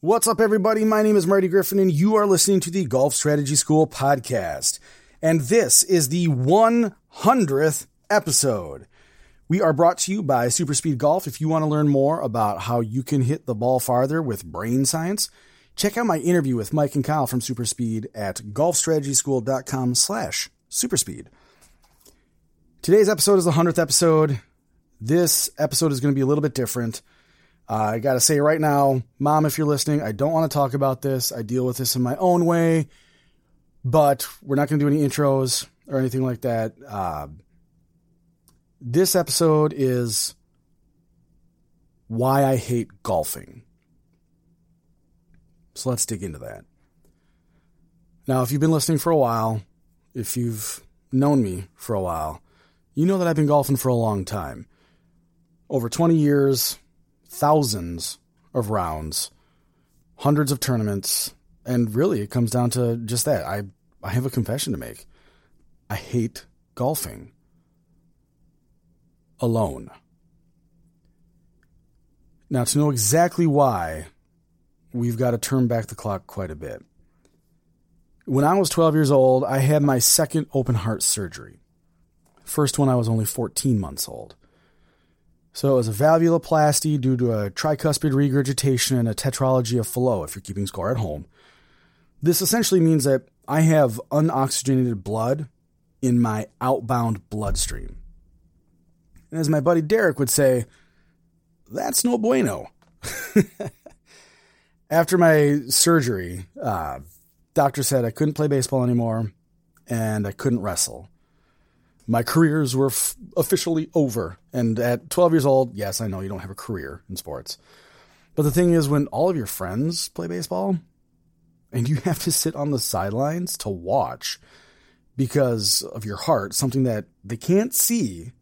What's up, everybody? My name is Marty Griffin, and you are listening to the Golf Strategy School podcast. And this is the 100th episode. We are brought to you by SuperSpeed Golf. If you want to learn more about how you can hit the ball farther with brain science, check out my interview with Mike and Kyle from SuperSpeed at golfstrategyschool.com/SuperSpeed. Today's episode is the 100th episode. This episode is going to be a little bit different. I got to say right now, Mom, if you're listening, I don't want to talk about this. I deal with this in my own way, but we're not going to do any intros or anything like that. This episode is why I hate golfing. So let's dig into that. Now, if you've been listening for a while, if you've known me for a while, you know that I've been golfing for a long time. Over 20 years, thousands of rounds, hundreds of tournaments, and really it comes down to just that. I have a confession to make. I hate golfing. Alone. Now, to know exactly why, we've got to turn back the clock quite a bit. When I was 12 years old, I had my second open heart surgery. First one, I was only 14 months old. So it was a valvuloplasty due to a tricuspid regurgitation and a tetralogy of Fallot, if you're keeping score at home. This essentially means that I have unoxygenated blood in my outbound bloodstream. And as my buddy Derek would say, that's no bueno. After my surgery, doctor said I couldn't play baseball anymore and I couldn't wrestle. My careers were officially over. And at 12 years old, yes, I know you don't have a career in sports. But the thing is, when all of your friends play baseball and you have to sit on the sidelines to watch because of your heart, something that they can't see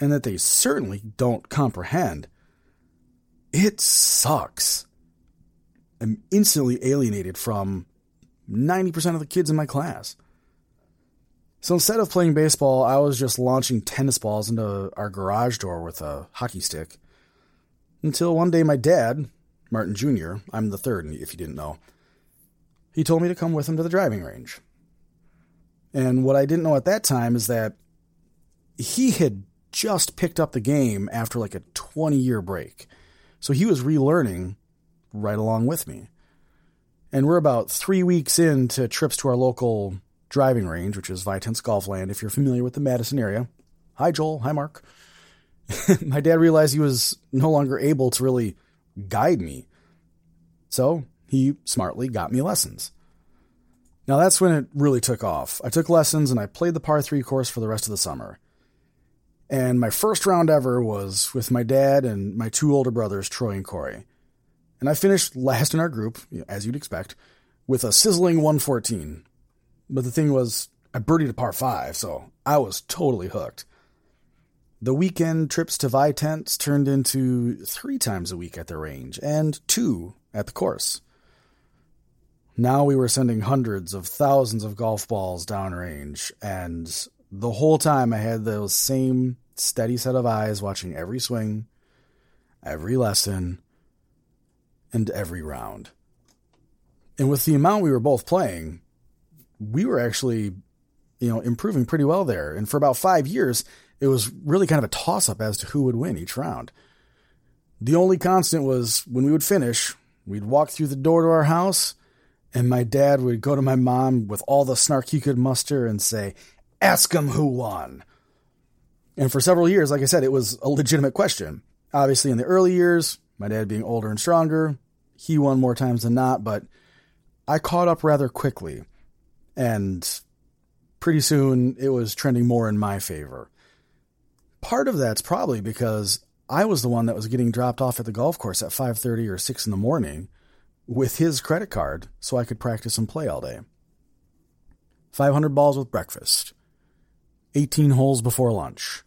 and that they certainly don't comprehend, it sucks. I'm instantly alienated from 90% of the kids in my class. So instead of playing baseball, I was just launching tennis balls into our garage door with a hockey stick until one day my dad, Martin Jr., I'm the third, if you didn't know, he told me to come with him to the driving range. And what I didn't know at that time is that he had just picked up the game after like a 20-year break. So he was relearning right along with me. And we're about 3 weeks into trips to our local driving range, which is Vitense Golf Land, if you're familiar with the Madison area. Hi, Joel. Hi, Mark. My dad realized he was no longer able to really guide me, so he smartly got me lessons. Now, that's when it really took off. I took lessons, and I played the par 3 course for the rest of the summer. And my first round ever was with my dad and my two older brothers, Troy and Corey. And I finished last in our group, as you'd expect, with a sizzling 114. But the thing was, I birdied a par 5, so I was totally hooked. The weekend trips to Vitense turned into 3 times a week at the range, and 2 at the course. Now we were sending hundreds of thousands of golf balls downrange, and the whole time I had those same steady set of eyes watching every swing, every lesson, and every round. And with the amount we were both playing, we were actually, improving pretty well there. And for about 5 years, it was really kind of a toss-up as to who would win each round. The only constant was when we would finish, we'd walk through the door to our house And my dad would go to my mom with all the snark he could muster and say, ask him who won. And for several years, like I said, it was a legitimate question. Obviously, in the early years, my dad being older and stronger, he won more times than not, but I caught up rather quickly. And pretty soon, it was trending more in my favor. Part of that's probably because I was the one that was getting dropped off at the golf course at 5:30 or 6 in the morning with his credit card so I could practice and play all day. 500 balls with breakfast. 18 holes before lunch.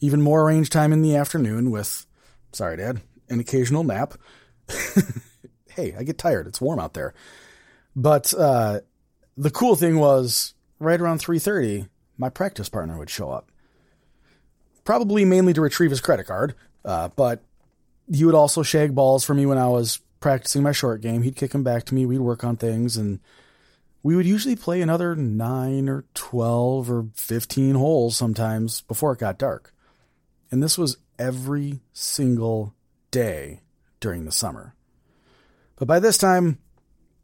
Even more range time in the afternoon with, sorry, Dad, an occasional nap. Hey, I get tired. It's warm out there. But the cool thing was right around 3:30, my practice partner would show up. Probably mainly to retrieve his credit card, but he would also shag balls for me when I was practicing my short game. He'd kick them back to me. We'd work on things, and we would usually play another 9 or 12 or 15 holes sometimes before it got dark. And this was every single day during the summer. But by this time,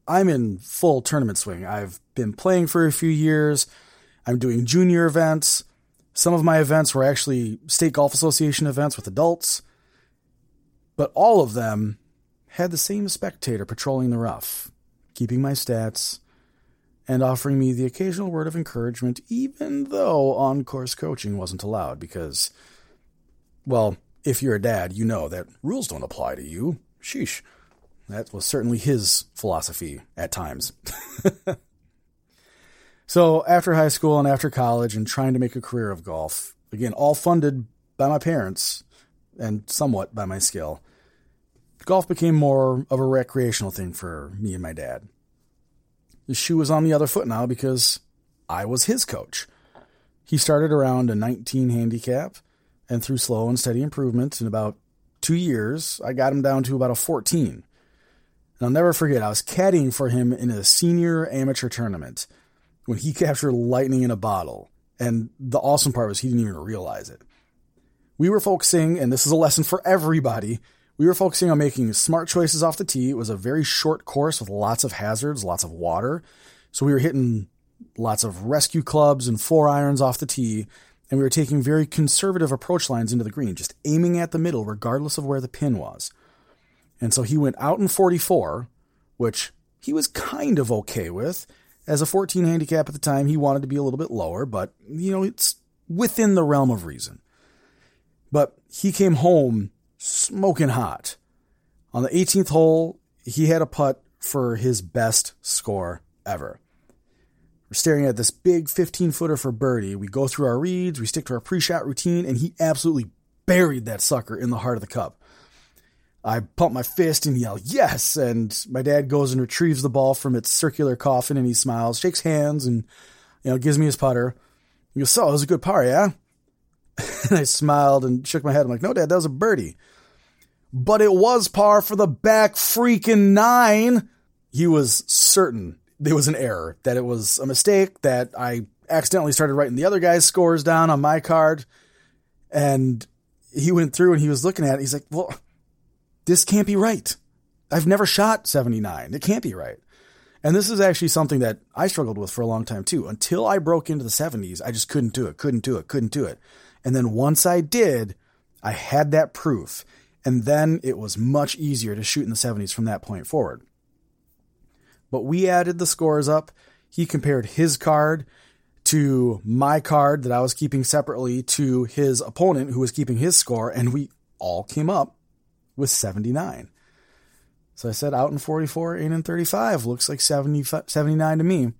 I'm in full tournament swing. I've been playing for a few years. I'm doing junior events. Some of my events were actually state golf association events with adults. But all of them had the same spectator patrolling the rough, keeping my stats, and offering me the occasional word of encouragement, even though on-course coaching wasn't allowed because, well, if you're a dad, you know that rules don't apply to you. Sheesh. That was certainly his philosophy at times. So after high school and after college and trying to make a career of golf, again, all funded by my parents and somewhat by my skill, golf became more of a recreational thing for me and my dad. The shoe was on the other foot now because I was his coach. He started around a 19 handicap, and through slow and steady improvement in about 2 years, I got him down to about a 14. And I'll never forget, I was caddying for him in a senior amateur tournament when he captured lightning in a bottle. And the awesome part was he didn't even realize it. We were focusing, and this is a lesson for everybody, we were focusing on making smart choices off the tee. It was a very short course with lots of hazards, lots of water. So we were hitting lots of rescue clubs and 4-irons off the tee, and we were taking very conservative approach lines into the green, just aiming at the middle regardless of where the pin was. And so he went out in 44, which he was kind of okay with. As a 14 handicap at the time, he wanted to be a little bit lower, but, you know, it's within the realm of reason. But he came home smoking hot. On the 18th hole, he had a putt for his best score ever. We're staring at this big 15-footer for birdie. We go through our reads, we stick to our pre-shot routine, and he absolutely buried that sucker in the heart of the cup. I pump my fist and yell, yes! And my dad goes and retrieves the ball from its circular coffin, and he smiles, shakes hands, and, you know, gives me his putter. He goes, so, it was a good par, yeah? And I smiled and shook my head. I'm like, no, Dad, that was a birdie. But it was par for the back freaking 9. He was certain there was an error, that it was a mistake, that I accidentally started writing the other guy's scores down on my card. And he went through and he was looking at it. He's like, well, this can't be right. I've never shot 79. It can't be right. And this is actually something that I struggled with for a long time, too. Until I broke into the 70s, I just couldn't do it. And then once I did, I had that proof. And then it was much easier to shoot in the 70s from that point forward. But we added the scores up. He compared his card to my card that I was keeping separately to his opponent who was keeping his score. And we all came up with 79. So I said out in 44, in and 35 looks like 79 to me.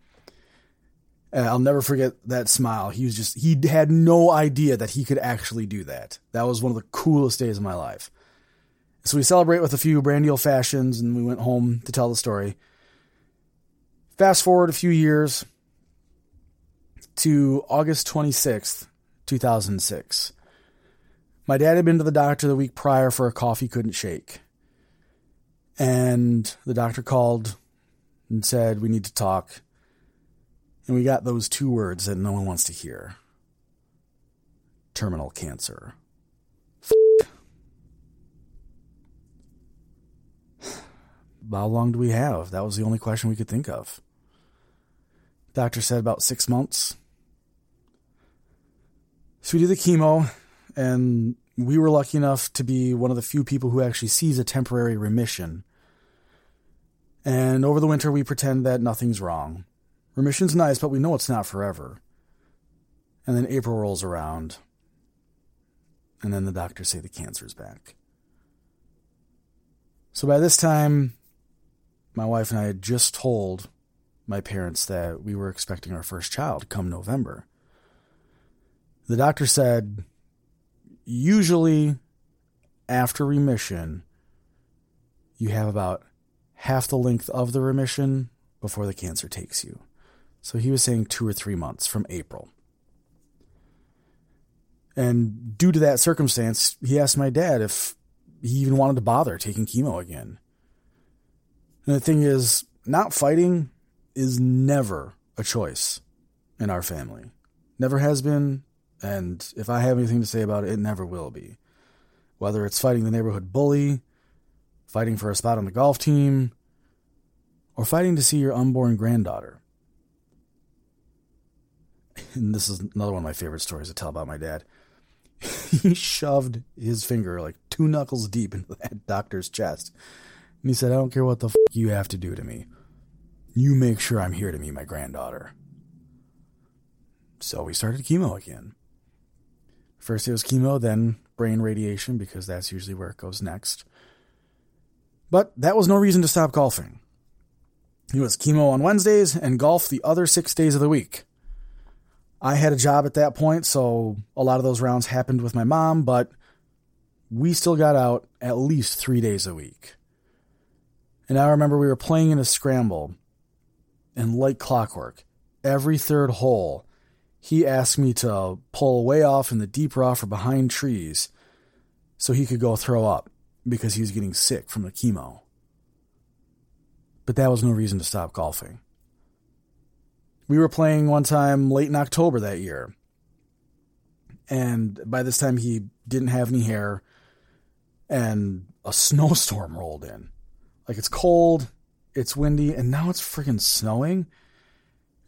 And I'll never forget that smile. He was just, he had no idea that he could actually do that. That was one of the coolest days of my life. So we celebrate with a few brandy old fashions, and we went home to tell the story. Fast forward a few years to August 26th, 2006. My dad had been to the doctor the week prior for a cough he couldn't shake. And the doctor called and said, we need to talk. And we got those two words that no one wants to hear. Terminal cancer. F***. How long do we have? That was the only question we could think of. Doctor said about 6 months. So we did the chemo, and we were lucky enough to be one of the few people who actually sees a temporary remission. And over the winter, we pretend that nothing's wrong. Remission's nice, but we know it's not forever. And then April rolls around. And then the doctors say the cancer's back. So by this time, my wife and I had just told my parents that we were expecting our first child come November. The doctor said, usually after remission, you have about half the length of the remission before the cancer takes you. So he was saying 2 or 3 months from April. And due to that circumstance, he asked my dad if he even wanted to bother taking chemo again. And the thing is, not fighting is never a choice in our family. Never has been, and if I have anything to say about it, it never will be. Whether it's fighting the neighborhood bully, fighting for a spot on the golf team, or fighting to see your unborn granddaughter. And this is another one of my favorite stories to tell about my dad. He shoved his finger like 2 knuckles deep into that doctor's chest. And he said, I don't care what the fuck you have to do to me. You make sure I'm here to meet my granddaughter. So we started chemo again. First it was chemo, then brain radiation, because that's usually where it goes next. But that was no reason to stop golfing. It was chemo on Wednesdays and golf the other 6 days of the week. I had a job at that point, so a lot of those rounds happened with my mom, but we still got out at least 3 days a week. And I remember we were playing in a scramble, and like clockwork, every third hole, he asked me to pull way off in the deep rough or behind trees so he could go throw up, because he was getting sick from the chemo. But that was no reason to stop golfing. We were playing one time late in October that year. And by this time he didn't have any hair. And a snowstorm rolled in. Like, it's cold, it's windy, and now it's freaking snowing.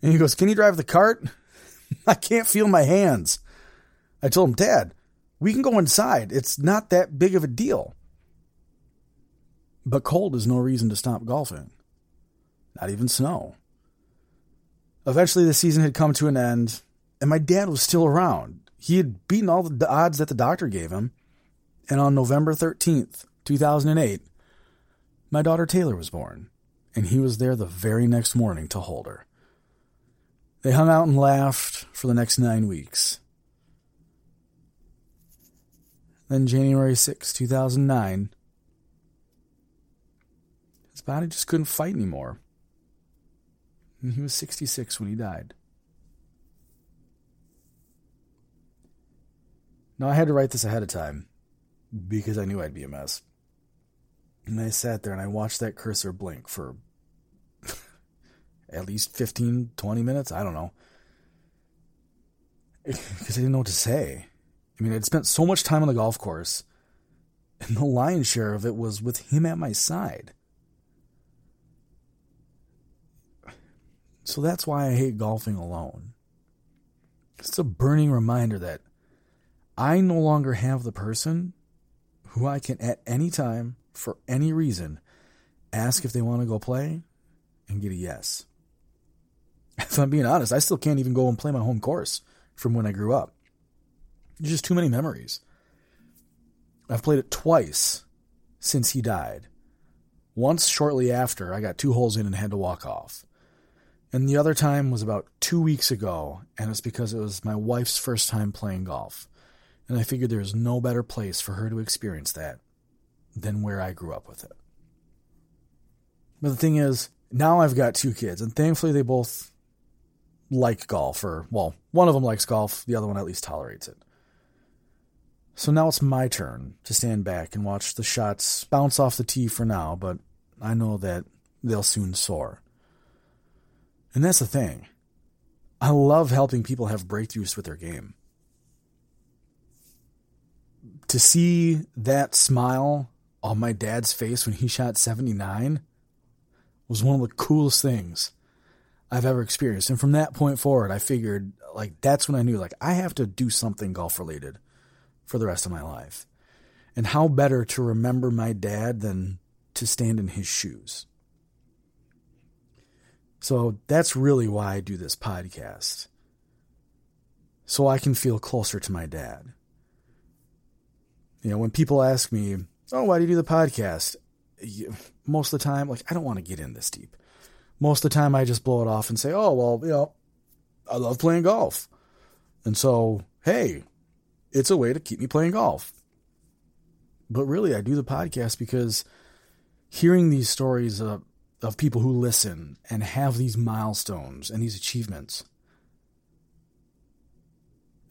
And he goes, can you drive the cart? I can't feel my hands. I told him, Dad, we can go inside. It's not that big of a deal. But cold is no reason to stop golfing. Not even snow. Eventually, the season had come to an end, and my dad was still around. He had beaten all the odds that the doctor gave him, and on November 13th, 2008, my daughter Taylor was born, and he was there the very next morning to hold her. They hung out and laughed for the next 9 weeks. Then January 6, 2009... his body just couldn't fight anymore. And he was 66 when he died. Now, I had to write this ahead of time because I knew I'd be a mess. And I sat there and I watched that cursor blink for at least 15, 20 minutes. I don't know. Because I didn't know what to say. I mean, I'd spent so much time on the golf course, and the lion's share of it was with him at my side. So that's why I hate golfing alone. It's a burning reminder that I no longer have the person who I can at any time, for any reason, ask if they want to go play and get a yes. If I'm being honest, I still can't even go and play my home course from when I grew up. There's just too many memories. I've played it twice since he died. Once shortly after, I got 2 holes in and had to walk off. And the other time was about 2 weeks ago, and it's because it was my wife's first time playing golf. And I figured there was no better place for her to experience that than where I grew up with it. But the thing is, now I've got 2 kids, and thankfully they both like golf, or, well, one of them likes golf, the other one at least tolerates it. So now it's my turn to stand back and watch the shots bounce off the tee for now, but I know that they'll soon soar. And that's the thing. I love helping people have breakthroughs with their game. To see that smile on my dad's face when he shot 79 was one of the coolest things I've ever experienced. And from that point forward, I figured, like, that's when I knew, like, I have to do something golf related for the rest of my life. And how better to remember my dad than to stand in his shoes. So that's really why I do this podcast. So I can feel closer to my dad. You know, when people ask me, oh, why do you do the podcast? Most of the time, like, I don't want to get in this deep. Most of the time I just blow it off and say, oh, well, you know, I love playing golf. And so, hey, it's a way to keep me playing golf. But really, I do the podcast because hearing these stories of people who listen and have these milestones and these achievements.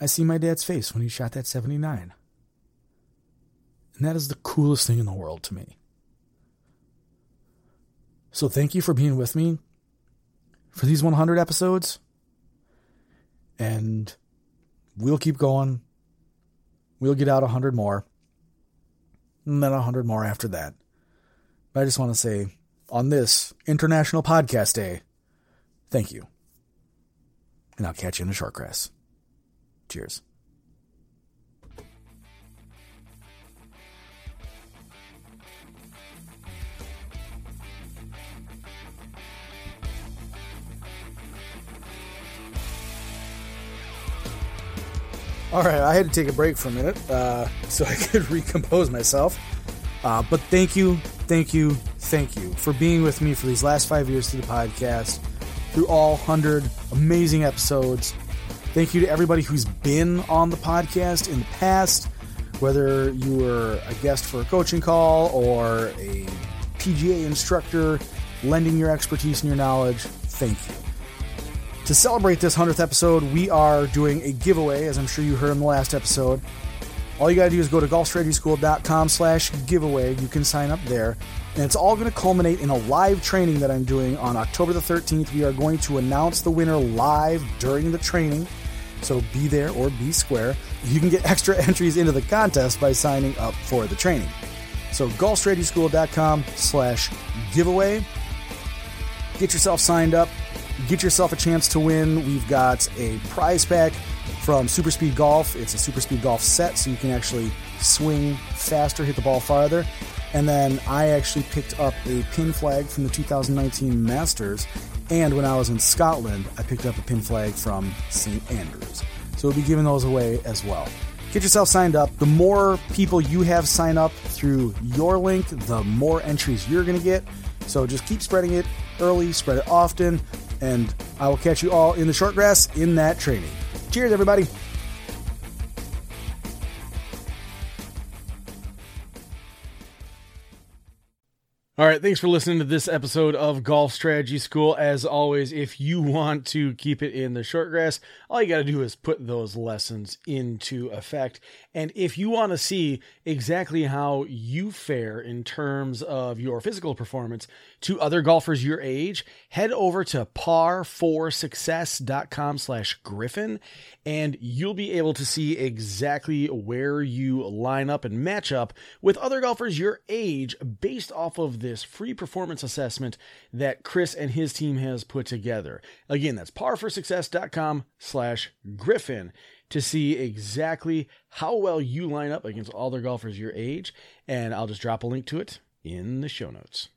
I see my dad's face when he shot that 79. And that is the coolest thing in the world to me. So thank you for being with me for these 100 episodes. And we'll keep going. We'll get out 100 more. And then 100 more after that. But I just want to say, on this International Podcast Day, thank you. And I'll catch you in the short grass. Cheers. All right, I had to take a break for a minute so I could recompose myself. But thank you for being with me for these last 5 years through the podcast, through all 100 amazing episodes. Thank you to everybody who's been on the podcast in the past, whether you were a guest for a coaching call or a PGA instructor lending your expertise and your knowledge. Thank you. To celebrate this 100th episode, we are doing a giveaway, as I'm sure you heard in the last episode. All you got to do is go to golfstrategyschool.com/giveaway. You can sign up there. And it's all going to culminate in a live training that I'm doing on October the 13th. We are going to announce the winner live during the training. So be there or be square. You can get extra entries into the contest by signing up for the training. So golfstrategyschool.com/giveaway. Get yourself signed up. Get yourself a chance to win. We've got a prize pack from SuperSpeed Golf. It's a SuperSpeed Golf set, so you can actually swing faster, hit the ball farther. And then I actually picked up a pin flag from the 2019 Masters. And when I was in Scotland, I picked up a pin flag from St. Andrews. So we'll be giving those away as well. Get yourself signed up. The more people you have sign up through your link, the more entries you're going to get. So just keep spreading it early, spread it often, and I will catch you all in the short grass in that training. Cheers, everybody. All right, thanks for listening to this episode of Golf Strategy School. As always, if you want to keep it in the short grass, all you got to do is put those lessons into effect. And if you want to see exactly how you fare in terms of your physical performance to other golfers your age, head over to par4success.com/Griffin, and you'll be able to see exactly where you line up and match up with other golfers your age based off of this free performance assessment that Chris and his team has put together. Again, that's parforsuccess.com/Griffin to see exactly how well you line up against all their golfers your age. And I'll just drop a link to it in the show notes.